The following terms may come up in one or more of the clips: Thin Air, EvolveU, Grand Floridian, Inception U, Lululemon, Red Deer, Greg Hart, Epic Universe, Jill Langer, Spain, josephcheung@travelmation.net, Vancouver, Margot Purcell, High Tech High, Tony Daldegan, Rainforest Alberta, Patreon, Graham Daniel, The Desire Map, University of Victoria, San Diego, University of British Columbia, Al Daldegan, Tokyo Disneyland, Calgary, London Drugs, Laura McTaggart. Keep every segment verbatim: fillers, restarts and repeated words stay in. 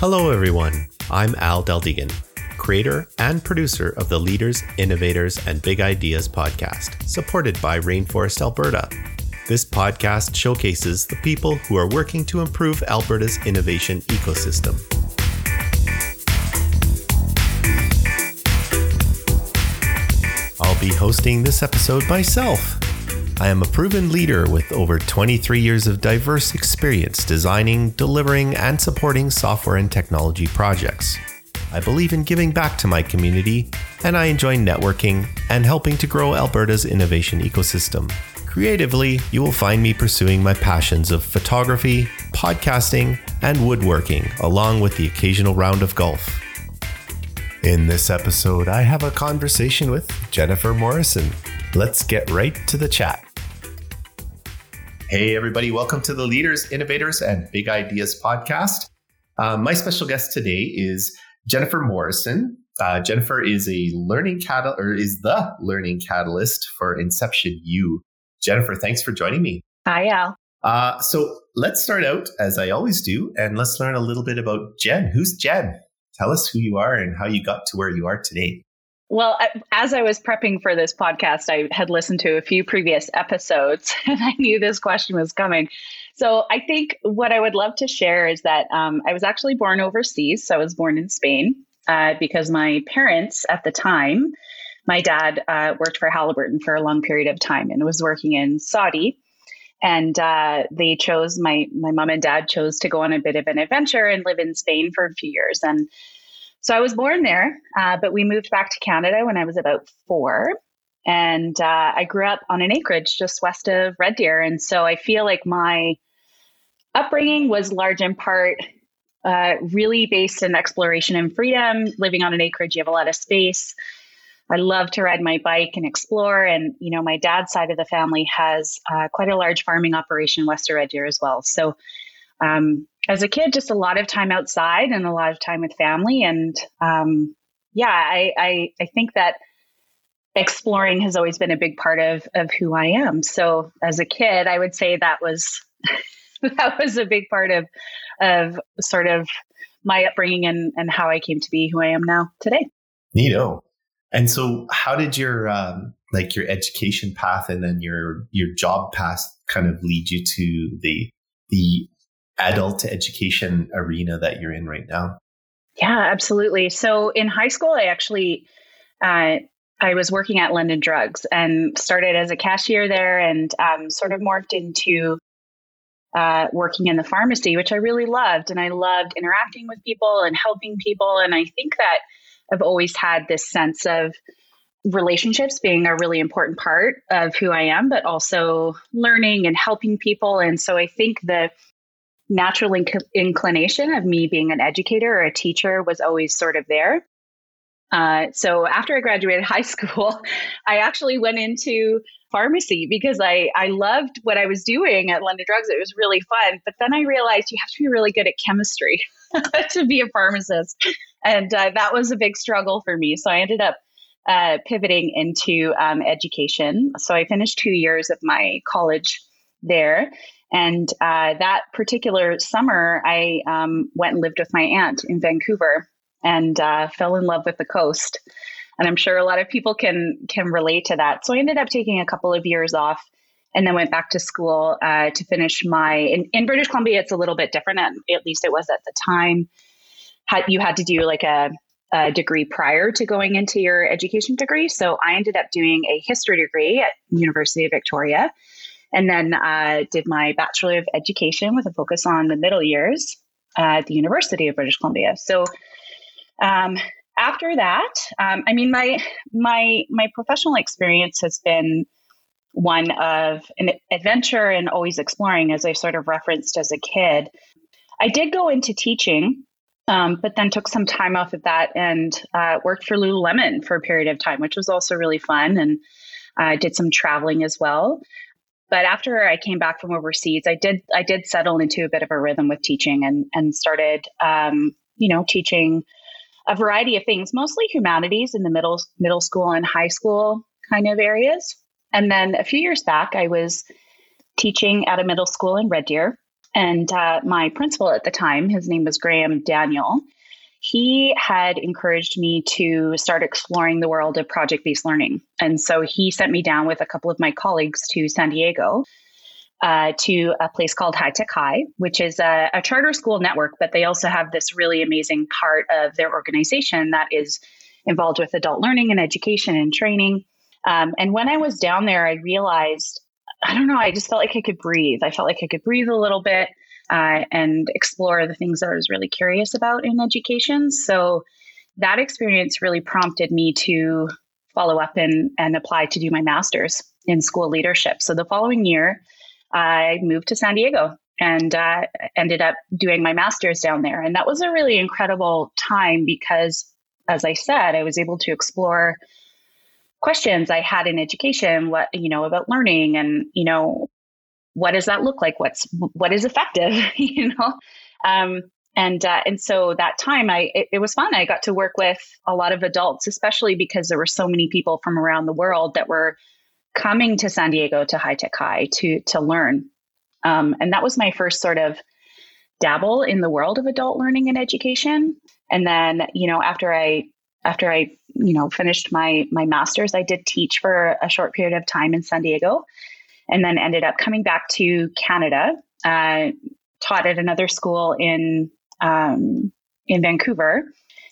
Hello everyone, I'm Al Daldegan, creator and producer of the Leaders, Innovators, and Big Ideas podcast, supported by Rainforest Alberta. This podcast showcases the people who are working to improve Alberta's innovation ecosystem. I'll be hosting this episode myself. I am a proven leader with over twenty-three years of diverse experience designing, delivering, and supporting software and technology projects. I believe in giving back to my community, and I enjoy networking and helping to grow Alberta's innovation ecosystem. Creatively, you will find me pursuing my passions of photography, podcasting, and woodworking, along with the occasional round of golf. In this episode, I have a conversation with Jennifer Morrison. Let's get right to the chat. Hey, everybody. Welcome to the Leaders, Innovators, and Big Ideas podcast. Um, my special guest today is Jennifer Morrison. Uh, Jennifer is a learning catal- or is the learning catalyst for Inception U. Jennifer, thanks for joining me. Hi, Al. Uh, so let's start out, as I always do, and let's learn a little bit about Jen. Who's Jen? Tell us who you are and how you got to where you are today. Well, as I was prepping for this podcast, I had listened to a few previous episodes and I knew this question was coming. So I think what I would love to share is that um, I was actually born overseas. So I was born in Spain uh, because my parents at the time, my dad uh, worked for Halliburton for a long period of time and was working in Saudi. And uh, they chose, my, my mom and dad chose to go on a bit of an adventure and live in Spain for a few years. And so I was born there, uh, but we moved back to Canada when I was about four. And uh, I grew up on an acreage just west of Red Deer. And so I feel like my upbringing was large in part uh, really based in exploration and freedom. Living on an acreage, you have a lot of space. I love to ride my bike and explore. And, you know, my dad's side of the family has uh, quite a large farming operation west of Red Deer as well. So um, as a kid, just a lot of time outside and a lot of time with family. And um, yeah, I, I, I think that exploring has always been a big part of, of who I am. So as a kid, I would say that was, that was a big part of, of sort of my upbringing and, and how I came to be who I am now today. Neato. And so how did your, um, like your education path and then your, your job path kind of lead you to the, the adult education arena that you're in right now? Yeah, absolutely. So in high school, I actually, uh, I was working at London Drugs and started as a cashier there and, um, sort of morphed into, uh, working in the pharmacy, which I really loved. And I loved interacting with people and helping people. And I think that I've always had this sense of relationships being a really important part of who I am, but also learning and helping people. And so I think the natural inc- inclination of me being an educator or a teacher was always sort of there. Uh, so after I graduated high school, I actually went into pharmacy because I, I loved what I was doing at London Drugs. It was really fun. But then I realized you have to be really good at chemistry to be a pharmacist. And uh, that was a big struggle for me. So I ended up uh, pivoting into um, education. So I finished two years of my college there. And uh, that particular summer, I um, went and lived with my aunt in Vancouver and uh, fell in love with the coast. And I'm sure a lot of people can can relate to that. So I ended up taking a couple of years off and then went back to school uh, to finish my... In, in British Columbia, it's a little bit different. At least it was at the time. Had, you had to do like a, a degree prior to going into your education degree. So I ended up doing a history degree at University of Victoria and then uh, did my Bachelor of Education with a focus on the middle years uh, at the University of British Columbia. So um, after that, um, I mean, my, my, my professional experience has been one of an adventure and always exploring, as I sort of referenced as a kid. I did go into teaching. Um, but then took some time off of that and uh, worked for Lululemon for a period of time, which was also really fun. And I uh, did some traveling as well. But after I came back from overseas, I did I did settle into a bit of a rhythm with teaching and and started um, you know teaching a variety of things, mostly humanities in the middle middle school and high school kind of areas. And then a few years back, I was teaching at a middle school in Red Deer. And uh, my principal at the time, his name was Graham Daniel, he had encouraged me to start exploring the world of project-based learning. And so he sent me down with a couple of my colleagues to San Diego, uh, to a place called High Tech High, which is a, a charter school network, but they also have this really amazing part of their organization that is involved with adult learning and education and training. Um, and when I was down there, I realized, I don't know, I just felt like I could breathe. I felt like I could breathe a little bit uh, and explore the things that I was really curious about in education. So that experience really prompted me to follow up and, and apply to do my master's in school leadership. So the following year, I moved to San Diego and uh, ended up doing my master's down there. And that was a really incredible time because, as I said, I was able to explore questions I had in education, what, you know, about learning and, you know, what does that look like? What's, what is effective, you know? Um, and, uh, and so that time I, it, it was fun. I got to work with a lot of adults, especially because there were so many people from around the world that were coming to San Diego to High Tech High to, to learn. Um, and that was my first sort of dabble in the world of adult learning and education. And then, you know, after I, After I, you know, finished my my master's, I did teach for a short period of time in San Diego, and then ended up coming back to Canada. Uh, taught at another school in um, in Vancouver,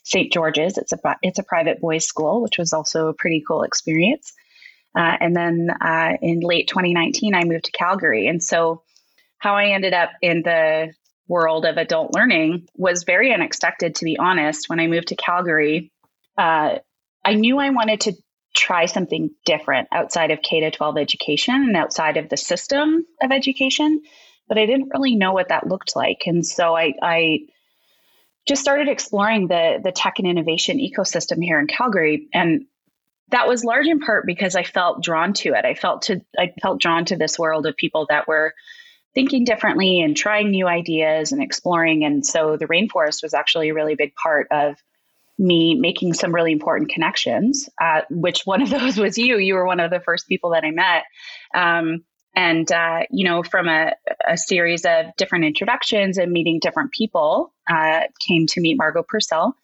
Saint George's. It's a it's a private boys' school, which was also a pretty cool experience. Uh, and then uh, in late twenty nineteen, I moved to Calgary. And so, how I ended up in the world of adult learning was very unexpected, to be honest. When I moved to Calgary, Uh, I knew I wanted to try something different outside of K to twelve education and outside of the system of education, but I didn't really know what that looked like. And so I, I just started exploring the, the tech and innovation ecosystem here in Calgary. And that was large in part because I felt drawn to it. I felt to, I felt drawn to this world of people that were thinking differently and trying new ideas and exploring. And so the Rainforest was actually a really big part of me making some really important connections, uh, which one of those was you. You were one of the first people that I met. Um, and, uh, you know, from a, a series of different introductions and meeting different people, uh, came to meet Margot Purcell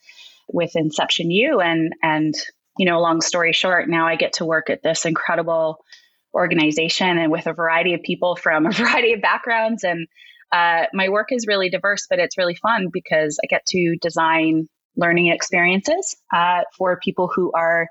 with Inception U. And, and, you know, long story short, now I get to work at this incredible organization and with a variety of people from a variety of backgrounds. And uh, my work is really diverse, but it's really fun because I get to design learning experiences uh, for people who are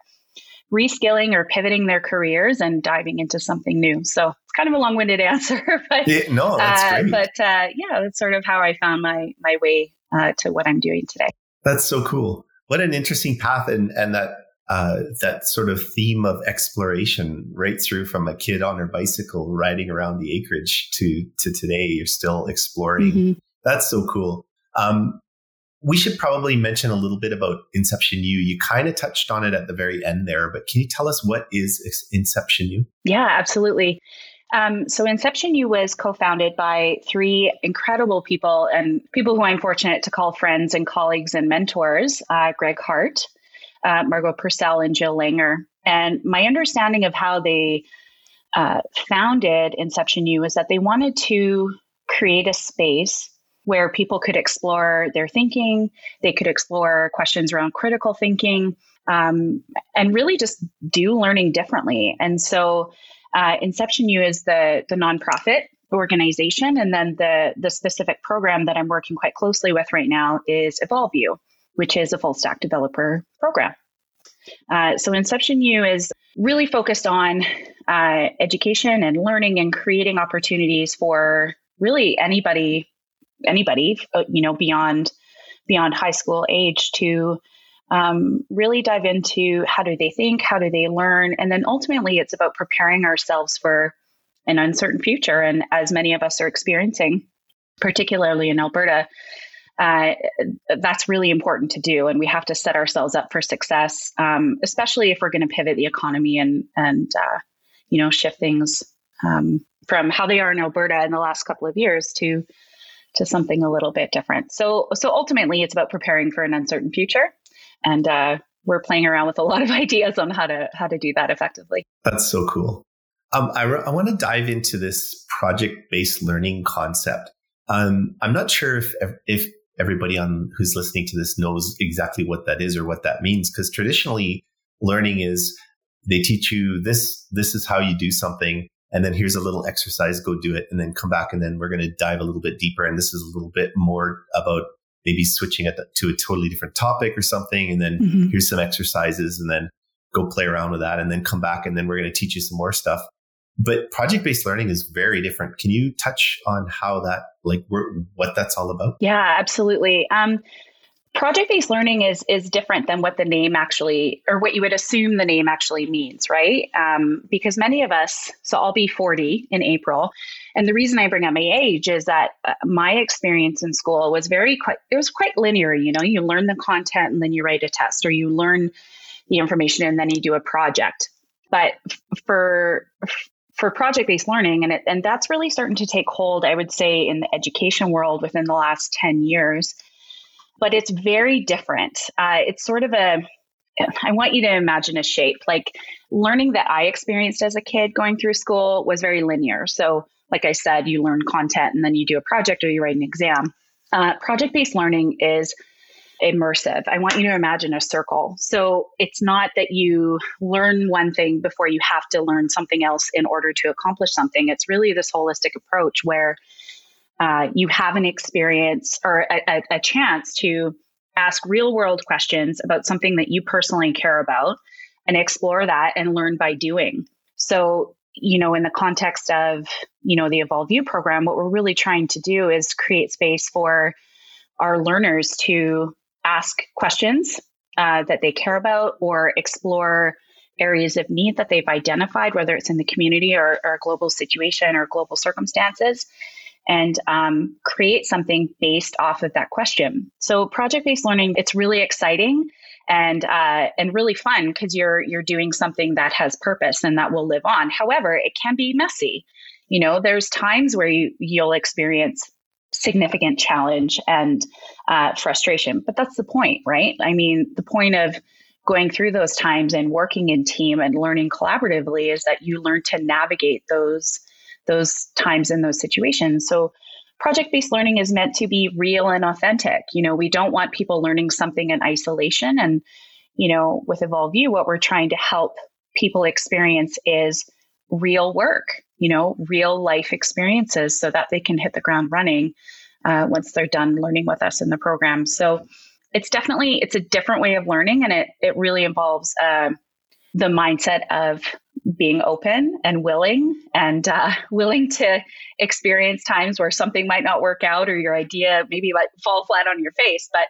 reskilling or pivoting their careers and diving into something new. So it's kind of a long-winded answer, but yeah, no, that's uh, great. But uh, yeah, that's sort of how I found my my way uh, to what I'm doing today. That's so cool. What an interesting path, and and that uh, that sort of theme of exploration right through from a kid on her bicycle riding around the acreage to to today. You're still exploring. Mm-hmm. That's so cool. Um, We should probably mention a little bit about Inception U. You kind of touched on it at the very end there, but can you tell us what is Inception U? Yeah, absolutely. Um, so Inception U was co-founded by three incredible people and people who I'm fortunate to call friends and colleagues and mentors, uh, Greg Hart, uh, Margot Purcell, and Jill Langer. And my understanding of how they uh, founded Inception U is that they wanted to create a space where people could explore their thinking, they could explore questions around critical thinking, um, and really just do learning differently. And so uh, Inception U is the, the nonprofit organization, and then the, the specific program that I'm working quite closely with right now is EvolveU, which is a full-stack developer program. Uh, so Inception U is really focused on uh, education and learning and creating opportunities for really anybody anybody, you know, beyond, beyond high school age to um, really dive into how do they think, how do they learn? And then ultimately it's about preparing ourselves for an uncertain future. And as many of us are experiencing, particularly in Alberta, uh, that's really important to do. And we have to set ourselves up for success, um, especially if we're going to pivot the economy and, and uh, you know, shift things um, from how they are in Alberta in the last couple of years to to something a little bit different. So so ultimately, it's about preparing for an uncertain future. And uh, we're playing around with a lot of ideas on how to how to do that effectively. That's so cool. Um, I, re- I want to dive into this project-based learning concept. Um, I'm not sure if if everybody on who's listening to this knows exactly what that is or what that means, because traditionally learning is they teach you this, this is how you do something, and then here's a little exercise, go do it, and then come back, and then we're going to dive a little bit deeper. And this is a little bit more about maybe switching at the, to a totally different topic or something, and then mm-hmm. here's some exercises, and then go play around with that, and then come back, and then we're going to teach you some more stuff. But project-based learning is very different. Can you touch on how that, like we're, what that's all about? Yeah, absolutely. Um, project-based learning is is different than what the name actually, or what you would assume the name actually means, right? Um, because many of us, so I'll be forty in April. And the reason I bring up my age is that my experience in school was very, quite, it was quite linear. You know, you learn the content and then you write a test, or you learn the information and then you do a project. But for for project-based learning, and it, and that's really starting to take hold, I would say, in the education world within the last ten years. But it's very different. Uh, it's sort of a, I want you to imagine a shape. Like learning that I experienced as a kid going through school was very linear. So like I said, you learn content and then you do a project or you write an exam. Uh, project-based learning is immersive. I want you to imagine a circle. So it's not that you learn one thing before you have to learn something else in order to accomplish something. It's really this holistic approach where uh, you have an experience or a, a chance to ask real world questions about something that you personally care about and explore that and learn by doing. So, you know, in the context of, you know, the EvolveU program, what we're really trying to do is create space for our learners to ask questions uh, that they care about, or explore areas of need that they've identified, whether it's in the community or, or a global situation or global circumstances, and um, create something based off of that question. So project-based learning, it's really exciting and uh, and really fun because you're you're doing something that has purpose and that will live on. However, it can be messy. You know, there's times where you, you'll experience significant challenge and uh, frustration. But that's the point, right? I mean, the point of going through those times and working in team and learning collaboratively is that you learn to navigate those those times and those situations. So project-based learning is meant to be real and authentic. You know, we don't want people learning something in isolation. And, you know, with EvolveU, what we're trying to help people experience is real work, you know, real life experiences, so that they can hit the ground running uh, once they're done learning with us in the program. So it's definitely, it's a different way of learning. And it it really involves uh, the mindset of being open and willing and uh, willing to experience times where something might not work out, or your idea maybe might fall flat on your face. But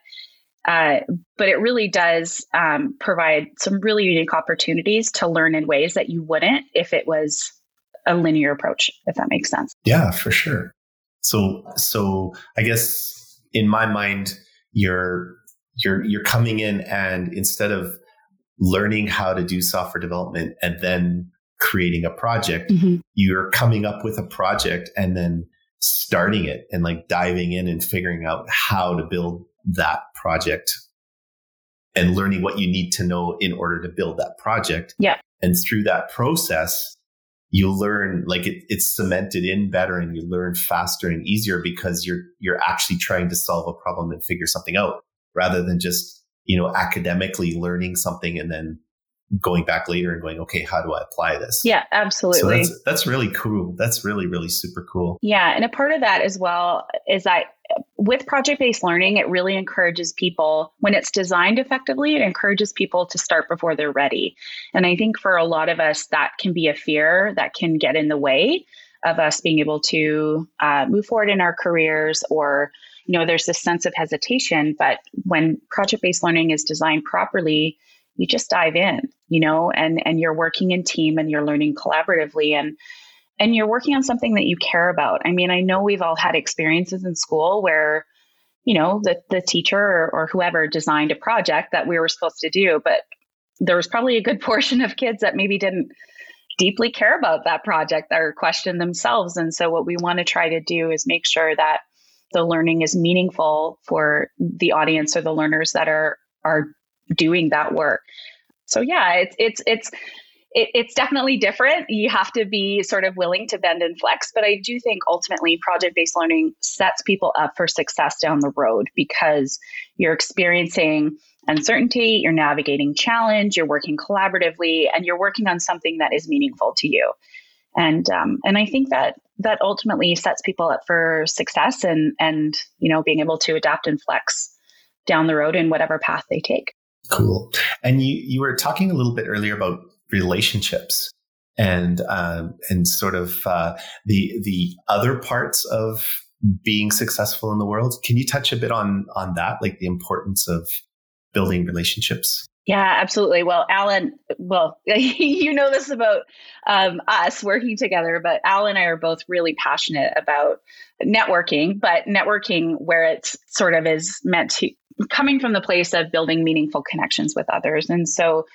Uh, but it really does um, provide some really unique opportunities to learn in ways that you wouldn't if it was a linear approach, if that makes sense. Yeah, for sure. So, so I guess in my mind, you're you're you're coming in, and instead of learning how to do software development and then creating a project, mm-hmm. you're coming up with a project and then starting it and like diving in and figuring out how to build that project and learning what you need to know in order to build that project. Yeah. And through that process, you learn, like it, it's cemented in better, and you learn faster and easier because you're, you're actually trying to solve a problem and figure something out, rather than just, you know, academically learning something and then going back later and going, okay, how do I apply this? Yeah, absolutely. So that's, that's really cool. That's really, really super cool. Yeah. And a part of that as well is that with project-based learning, it really encourages people, when it's designed effectively, it encourages people to start before they're ready. And I think for a lot of us, that can be a fear that can get in the way of us being able to uh, move forward in our careers, or, you know, there's this sense of hesitation. But when project-based learning is designed properly, you just dive in, you know, and, and you're working in team and you're learning collaboratively, and and you're working on something that you care about. I mean, I know we've all had experiences in school where, you know, the, the teacher or, or whoever designed a project that we were supposed to do, but there was probably a good portion of kids that maybe didn't deeply care about that project or question themselves. And so what we want to try to do is make sure that the learning is meaningful for the audience or the learners that are, are doing that work. So yeah, it's, it's, it's, it, it's definitely different. You have to be sort of willing to bend and flex. But I do think ultimately project-based learning sets people up for success down the road, because you're experiencing uncertainty, you're navigating challenge, you're working collaboratively, and you're working on something that is meaningful to you. And um, and I think that that ultimately sets people up for success and and you know, being able to adapt and flex down the road in whatever path they take. Cool. And you you were talking a little bit earlier about relationships and uh, and sort of uh, the the other parts of being successful in the world. Can you touch a bit on on that, like the importance of building relationships? Yeah, absolutely. Well, Alan, well, you know this about um, us working together, but Al and I are both really passionate about networking, but networking where it's sort of is meant to, coming from the place of building meaningful connections with others. And so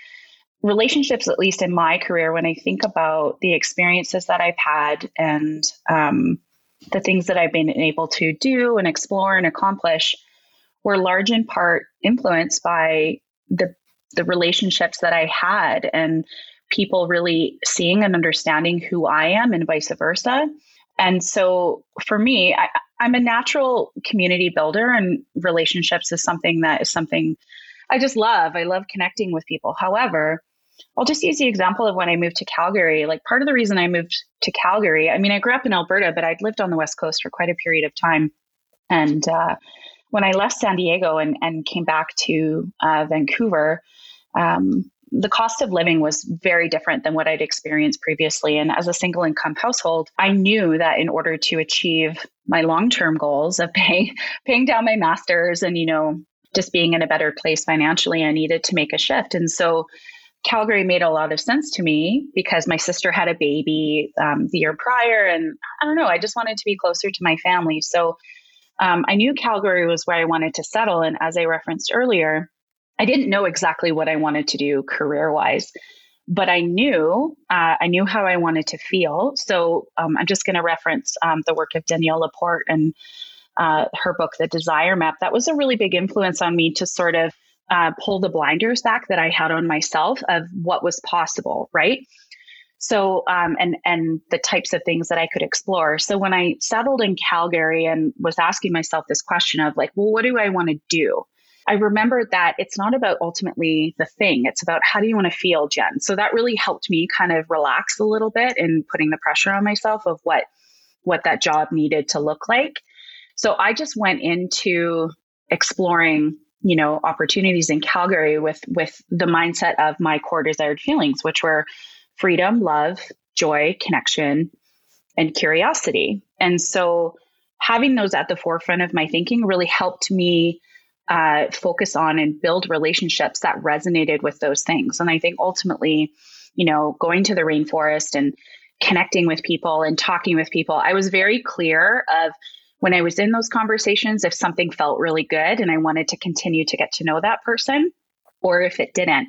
relationships, at least in my career, when I think about the experiences that I've had and um, the things that I've been able to do and explore and accomplish, were large in part influenced by the the relationships that I had and people really seeing and understanding who I am and vice versa. And so for me, I, I'm a natural community builder, and relationships is something that is something I just love. I love connecting with people. However, I'll just use the example of when I moved to Calgary. Like, part of the reason I moved to Calgary, I mean, I grew up in Alberta, but I'd lived on the West Coast for quite a period of time. And uh, when I left San Diego and, and came back to uh, Vancouver, Um, the cost of living was very different than what I'd experienced previously. And as a single income household, I knew that in order to achieve my long-term goals of paying, paying down my master's and, you know, just being in a better place financially, I needed to make a shift. And so Calgary made a lot of sense to me because my sister had a baby um, the year prior. And I don't know, I just wanted to be closer to my family. So um, I knew Calgary was where I wanted to settle. And as I referenced earlier, I didn't know exactly what I wanted to do career-wise, but I knew uh, I knew how I wanted to feel. So um, I'm just going to reference um, the work of Danielle Laporte and uh, her book, The Desire Map. That was a really big influence on me to sort of uh, pull the blinders back that I had on myself of what was possible, right? So um, and and the types of things that I could explore. So when I settled in Calgary and was asking myself this question of like, well, what do I want to do? I remembered that it's not about ultimately the thing. It's about how do you want to feel, Jen? So that really helped me kind of relax a little bit in putting the pressure on myself of what, what that job needed to look like. So I just went into exploring, you know, opportunities in Calgary with, with the mindset of my core desired feelings, which were freedom, love, joy, connection, and curiosity. And so having those at the forefront of my thinking really helped me Uh, focus on and build relationships that resonated with those things. And I think ultimately, you know, going to the rainforest and connecting with people and talking with people, I was very clear of when I was in those conversations, if something felt really good and I wanted to continue to get to know that person, or if it didn't.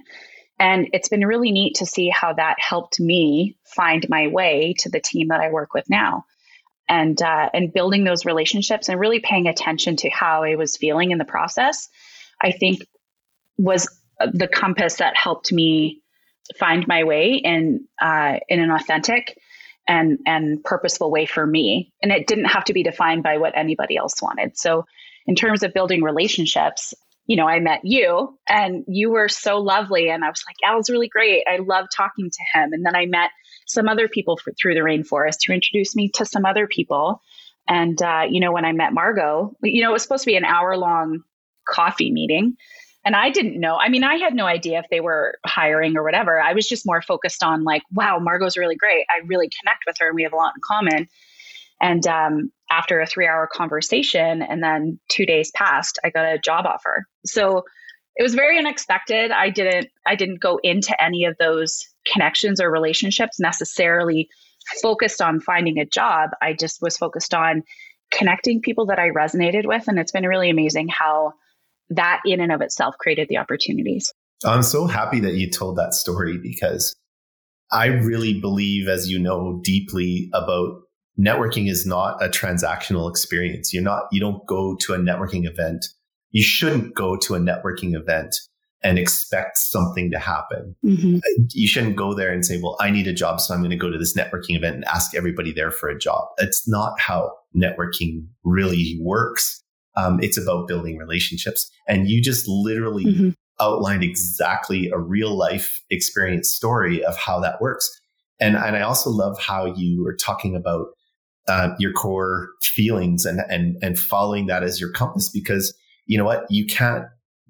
And it's been really neat to see how that helped me find my way to the team that I work with now. And uh, and building those relationships and really paying attention to how I was feeling in the process, I think was the compass that helped me find my way in uh, in an authentic and and purposeful way for me. And it didn't have to be defined by what anybody else wanted. So in terms of building relationships, you know, I met you and you were so lovely. And I was like, Al's really great. I love talking to him. And then I met some other people for, through the rainforest who introduced me to some other people. And, uh, you know, when I met Margot, you know, it was supposed to be an hour long coffee meeting. And I didn't know, I mean, I had no idea if they were hiring or whatever. I was just more focused on like, wow, Margot's really great. I really connect with her and we have a lot in common. And um, after a three hour conversation and then two days passed, I got a job offer. So it was very unexpected. I didn't, I didn't go into any of those connections or relationships necessarily focused on finding a job. I just was focused on connecting people that I resonated with. And it's been really amazing how that in and of itself created the opportunities. I'm so happy that you told that story, because I really believe, as you know, deeply about networking is not a transactional experience. You're not, you don't go to a networking event. You shouldn't go to a networking event and expect something to happen. Mm-hmm. You shouldn't go there and say, well, I need a job, so I'm going to go to this networking event and ask everybody there for a job. It's not how networking really works. Um, it's about building relationships. And you just literally mm-hmm. outlined exactly a real life experience story of how that works. And and I also love how you were talking about uh, your core feelings and and and following that as your compass, because you know what, you can't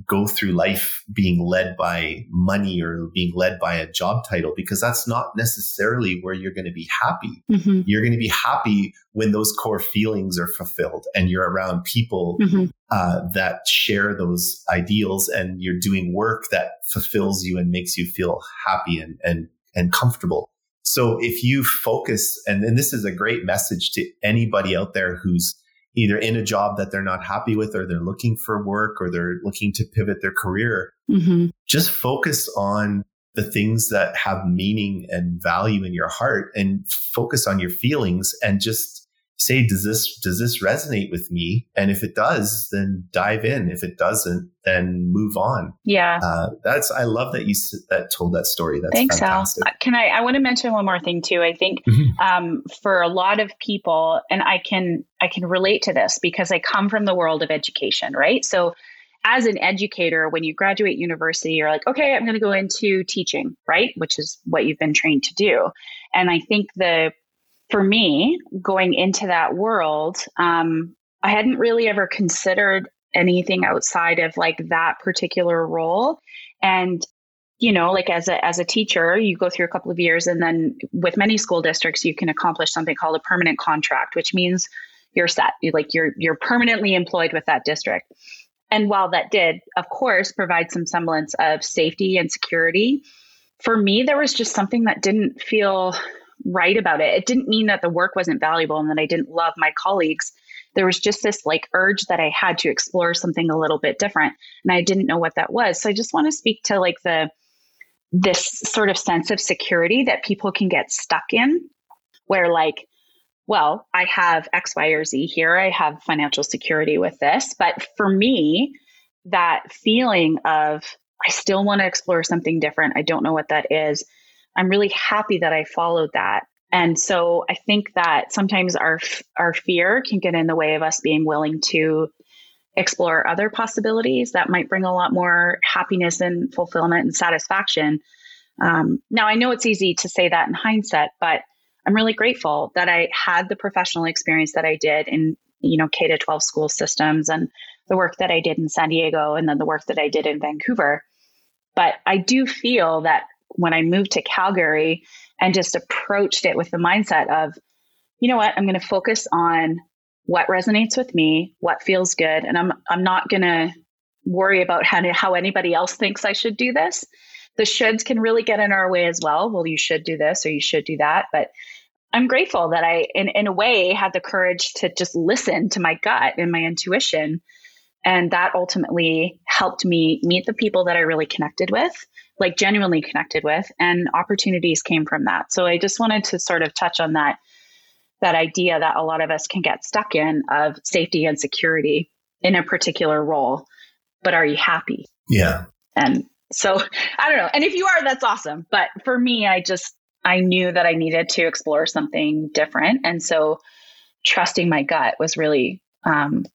go through life being led by money or being led by a job title, because that's not necessarily where you're going to be happy. Mm-hmm. You're going to be happy when those core feelings are fulfilled and you're around people mm-hmm. uh, that share those ideals, and you're doing work that fulfills you and makes you feel happy and and and comfortable. So if you focus, and, and this is a great message to anybody out there who's either in a job that they're not happy with, or they're looking for work, or they're looking to pivot their career, mm-hmm. just focus on the things that have meaning and value in your heart, and focus on your feelings, and just say, does this, does this resonate with me? And if it does, then dive in. If it doesn't, then move on. Yeah. Uh, that's, I love that you that told that story. That's Thanks, fantastic. Al. Can I, I want to mention one more thing too. I think mm-hmm. um, for a lot of people, and I can, I can relate to this because I come from the world of education, right? So as an educator, when you graduate university, you're like, okay, I'm going to go into teaching, right? Which is what you've been trained to do. And I think the For me, going into that world, um, I hadn't really ever considered anything outside of like that particular role. And, you know, like as a as a teacher, you go through a couple of years, and then with many school districts, you can accomplish something called a permanent contract, which means you're set, you're like you're you're permanently employed with that district. And while that did, of course, provide some semblance of safety and security, for me, there was just something that didn't feel right about it. It didn't mean that the work wasn't valuable and that I didn't love my colleagues. There was just this like urge that I had to explore something a little bit different. And I didn't know what that was. So I just want to speak to like the, this sort of sense of security that people can get stuck in, where like, well, I have X, Y, or Z here. I have financial security with this. But for me, that feeling of, I still want to explore something different. I don't know what that is. I'm really happy that I followed that. And so I think that sometimes our our fear can get in the way of us being willing to explore other possibilities that might bring a lot more happiness and fulfillment and satisfaction. Um, now, I know it's easy to say that in hindsight, but I'm really grateful that I had the professional experience that I did in, you know, K to twelve school systems, and the work that I did in San Diego, and then the work that I did in Vancouver. But I do feel that when I moved to Calgary and just approached it with the mindset of, you know what, I'm going to focus on what resonates with me, what feels good. And I'm, I'm not going to worry about how, how anybody else thinks I should do this. The shoulds can really get in our way as well. Well, you should do this or you should do that. But I'm grateful that I, in, in a way, had the courage to just listen to my gut and my intuition. And that ultimately helped me meet the people that I really connected with, like genuinely connected with, and opportunities came from that. So I just wanted to sort of touch on that, that idea that a lot of us can get stuck in of safety and security in a particular role, but are you happy? Yeah. And so I don't know. And if you are, that's awesome. But for me, I just, I knew that I needed to explore something different. And so trusting my gut was really, um,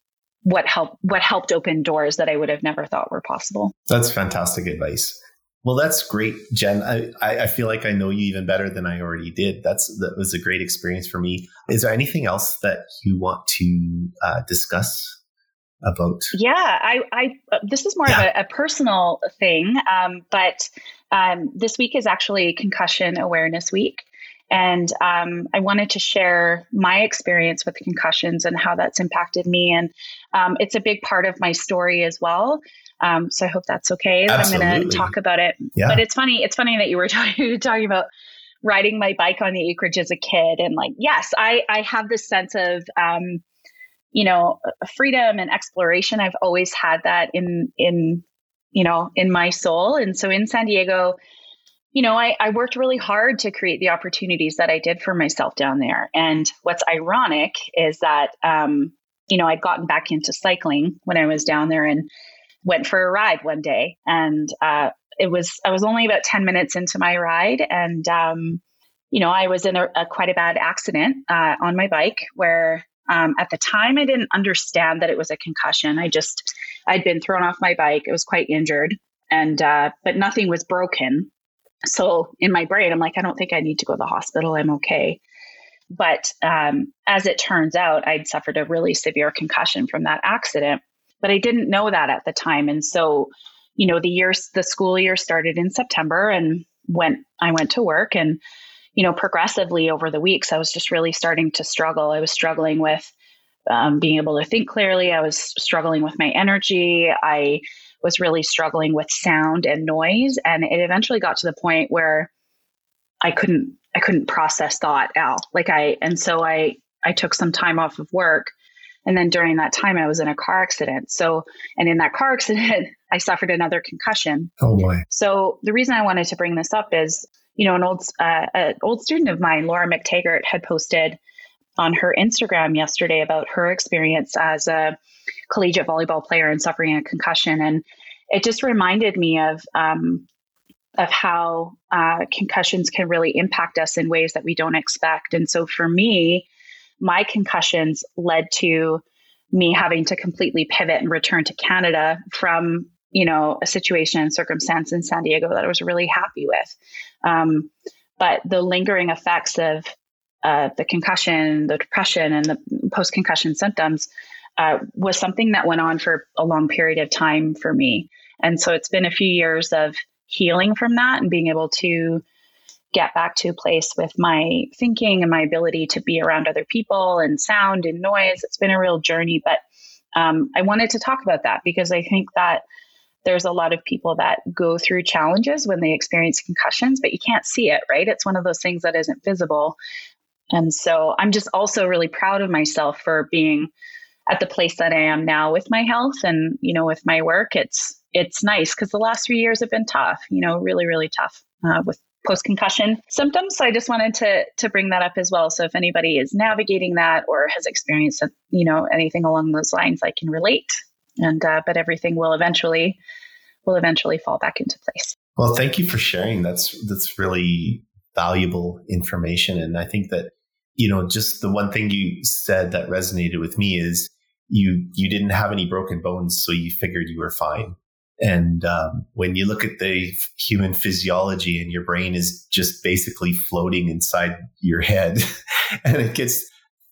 what helped what helped open doors that I would have never thought were possible. That's fantastic advice. Well, that's great, Jen. I, I feel like I know you even better than I already did. That's that was a great experience for me. Is there anything else that you want to uh, discuss about? Yeah, I, I this is more yeah. of a, a personal thing, um, but um, this week is actually Concussion Awareness Week. And um, I wanted to share my experience with concussions and how that's impacted me. And um, it's a big part of my story as well. Um, so I hope that's okay. Absolutely. I'm going to talk about it. Yeah. But it's funny. It's funny that you were talking, talking about riding my bike on the acreage as a kid. And like, yes, I, I have this sense of, um, you know, freedom and exploration. I've always had that in, in, you know, in my soul. And so in San Diego, you know, I, I worked really hard to create the opportunities that I did for myself down there. And what's ironic is that, um, you know, I'd gotten back into cycling when I was down there, and went for a ride one day, and uh, it was I was only about ten minutes into my ride, and um, you know, I was in a, a quite a bad accident uh, on my bike where. Um, at the time, I didn't understand that it was a concussion. I just, I'd been thrown off my bike. I was quite injured, and uh, but nothing was broken. So in my brain, I'm like, I don't think I need to go to the hospital. I'm okay. But um, as it turns out, I'd suffered a really severe concussion from that accident. But I didn't know that at the time. And so, you know, the years, the school year started in September, and went, I went to work, and you know, progressively over the weeks, I was just really starting to struggle. I was struggling with um, being able to think clearly. I was struggling with my energy. I was really struggling with sound and noise. And it eventually got to the point where I couldn't, I couldn't process thought out. Like I, and so I, I took some time off of work. And then during that time, I was in a car accident. So, and in that car accident, I suffered another concussion. Oh boy. So the reason I wanted to bring this up is, you know, an old uh, an old student of mine, Laura McTaggart, had posted on her Instagram yesterday about her experience as a collegiate volleyball player and suffering a concussion, and it just reminded me of um, of how uh, concussions can really impact us in ways that we don't expect. And so, for me, my concussions led to me having to completely pivot and return to Canada from, you know, a situation and circumstance in San Diego that I was really happy with. Um, but the lingering effects of uh, the concussion, the depression, and the post-concussion symptoms uh, was something that went on for a long period of time for me. And so it's been a few years of healing from that and being able to get back to a place with my thinking and my ability to be around other people and sound and noise. It's been a real journey, but um, I wanted to talk about that because I think that there's a lot of people that go through challenges when they experience concussions, but you can't see it, right? It's one of those things that isn't visible. And so I'm just also really proud of myself for being at the place that I am now with my health and, you know, with my work. It's, it's nice because the last three years have been tough, you know, really, really tough uh, with post-concussion symptoms. So I just wanted to, to bring that up as well. So if anybody is navigating that or has experienced, you know, anything along those lines, I can relate. And, uh, but everything will eventually, will eventually fall back into place. Well, thank you for sharing. That's, that's really valuable information. And I think that, you know, just the one thing you said that resonated with me is you, you didn't have any broken bones, so you figured you were fine. And, um, when you look at the human physiology and your brain is just basically floating inside your head and it gets,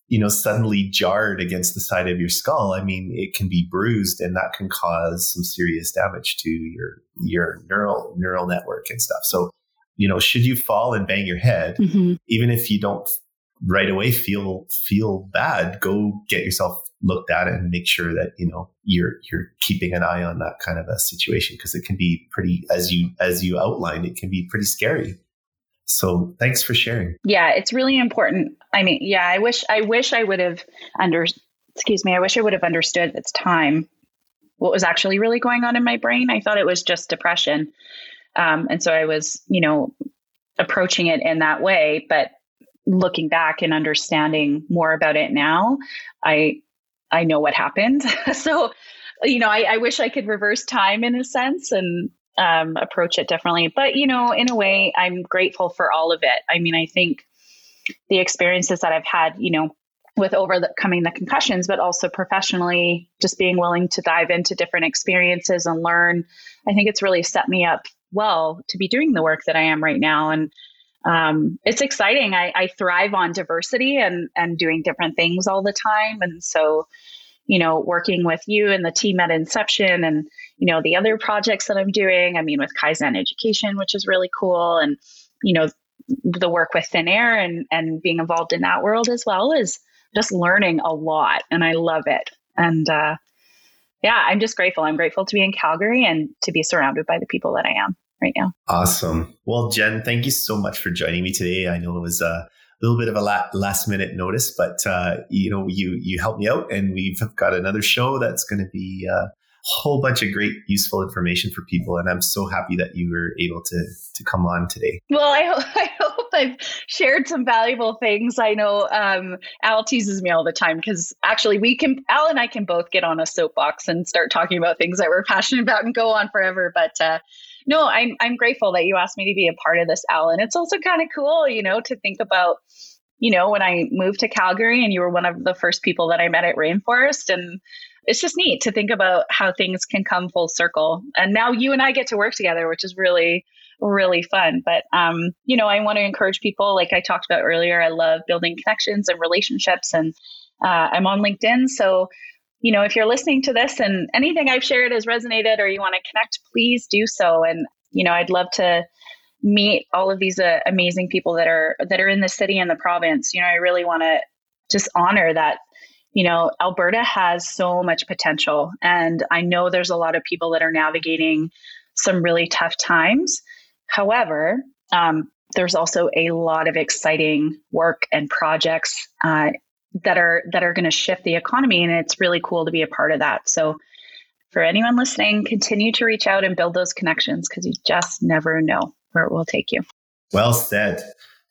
you know, suddenly jarred against the side of your skull, I mean, it can be bruised, and that can cause some serious damage to your your neural neural network and stuff. So, you know, should you fall and bang your head, mm-hmm. even if you don't right away feel feel bad, go get yourself looked at and make sure that, you know, you're you're keeping an eye on that kind of a situation, because it can be pretty, as you as you outlined, it can be pretty scary. So thanks for sharing. Yeah, it's really important. I mean, yeah, I wish I wish I would have under excuse me, I wish I would have understood at the time what was actually really going on in my brain. I thought it was just depression. Um, and so I was, you know, approaching it in that way. But looking back and understanding more about it now, I I know what happened. So, you know, I, I wish I could reverse time in a sense and um, approach it differently. But, you know, in a way, I'm grateful for all of it. I mean, I think the experiences that I've had, you know, with overcoming the concussions, but also professionally, just being willing to dive into different experiences and learn, I think it's really set me up well to be doing the work that I am right now. And um, it's exciting. I, I thrive on diversity and, and doing different things all the time. And so, you know, working with you and the team at Inception and, you know, the other projects that I'm doing, I mean, with Kaizen Education, which is really cool. And, you know, the work with Thin Air and, and being involved in that world as well is just learning a lot. And I love it. And uh, yeah, I'm just grateful. I'm grateful to be in Calgary and to be surrounded by the people that I am right now. Awesome. Well, Jen, thank you so much for joining me today. I know it was a little bit of a la- last minute notice, but uh, you know, you, you helped me out, and we've got another show that's going to be uh, whole bunch of great, useful information for people. And I'm so happy that you were able to to come on today. Well, I hope I hope I've shared some valuable things. I know um, Al teases me all the time because actually we can, Al and I can both get on a soapbox and start talking about things that we're passionate about and go on forever. But uh, no, I'm, I'm grateful that you asked me to be a part of this, Al. And it's also kind of cool, you know, to think about, you know, when I moved to Calgary and you were one of the first people that I met at Rainforest, and it's just neat to think about how things can come full circle. And now you and I get to work together, which is really, really fun. But, um, you know, I want to encourage people, like I talked about earlier, I love building connections and relationships, and uh, I'm on LinkedIn. So, you know, if you're listening to this and anything I've shared has resonated or you want to connect, please do so. And, you know, I'd love to meet all of these uh, amazing people that are that are in the city and the province. You know, I really want to just honor that, you know, Alberta has so much potential. And I know there's a lot of people that are navigating some really tough times. However, um, there's also a lot of exciting work and projects uh, that are that are going to shift the economy. And it's really cool to be a part of that. So for anyone listening, continue to reach out and build those connections, because you just never know where it will take you. Well said.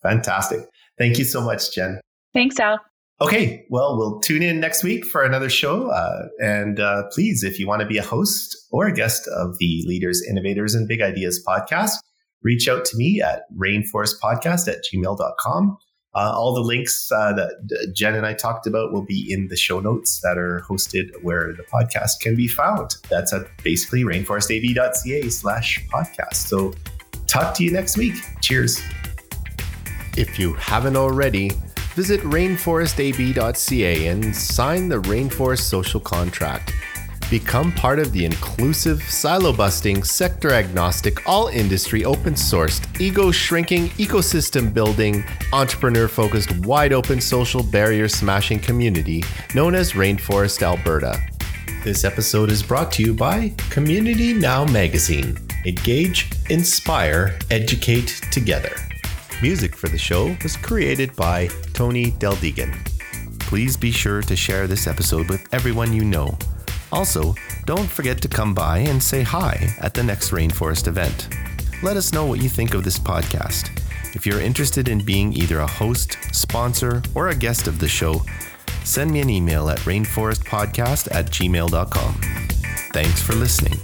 Fantastic. Thank you so much, Jen. Thanks, Al. Okay. Well, we'll tune in next week for another show. Uh, and uh, please, if you want to be a host or a guest of the Leaders, Innovators, and Big Ideas podcast, reach out to me at rainforestpodcast at gmail dot com. Uh, all the links uh, that Jen and I talked about will be in the show notes that are hosted where the podcast can be found. That's at basically rainforestav dot c a slash podcast. So talk to you next week. Cheers. If you haven't already, visit rainforestab dot c a and sign the Rainforest Social Contract. Become part of the inclusive, silo-busting, sector-agnostic, all-industry, open-sourced, ego-shrinking, ecosystem-building, entrepreneur-focused, wide-open, social barrier-smashing community known as Rainforest Alberta. This episode is brought to you by Community Now Magazine. Engage, inspire, educate together. Music for the show was created by Tony Daldegan. Please be sure to share this episode with everyone you know. Also, don't forget to come by and say hi at the next Rainforest event. Let us know what you think of this podcast. If you're interested in being either a host, sponsor, or a guest of the show, send me an email at rainforestpodcast at gmail dot com. Thanks for listening.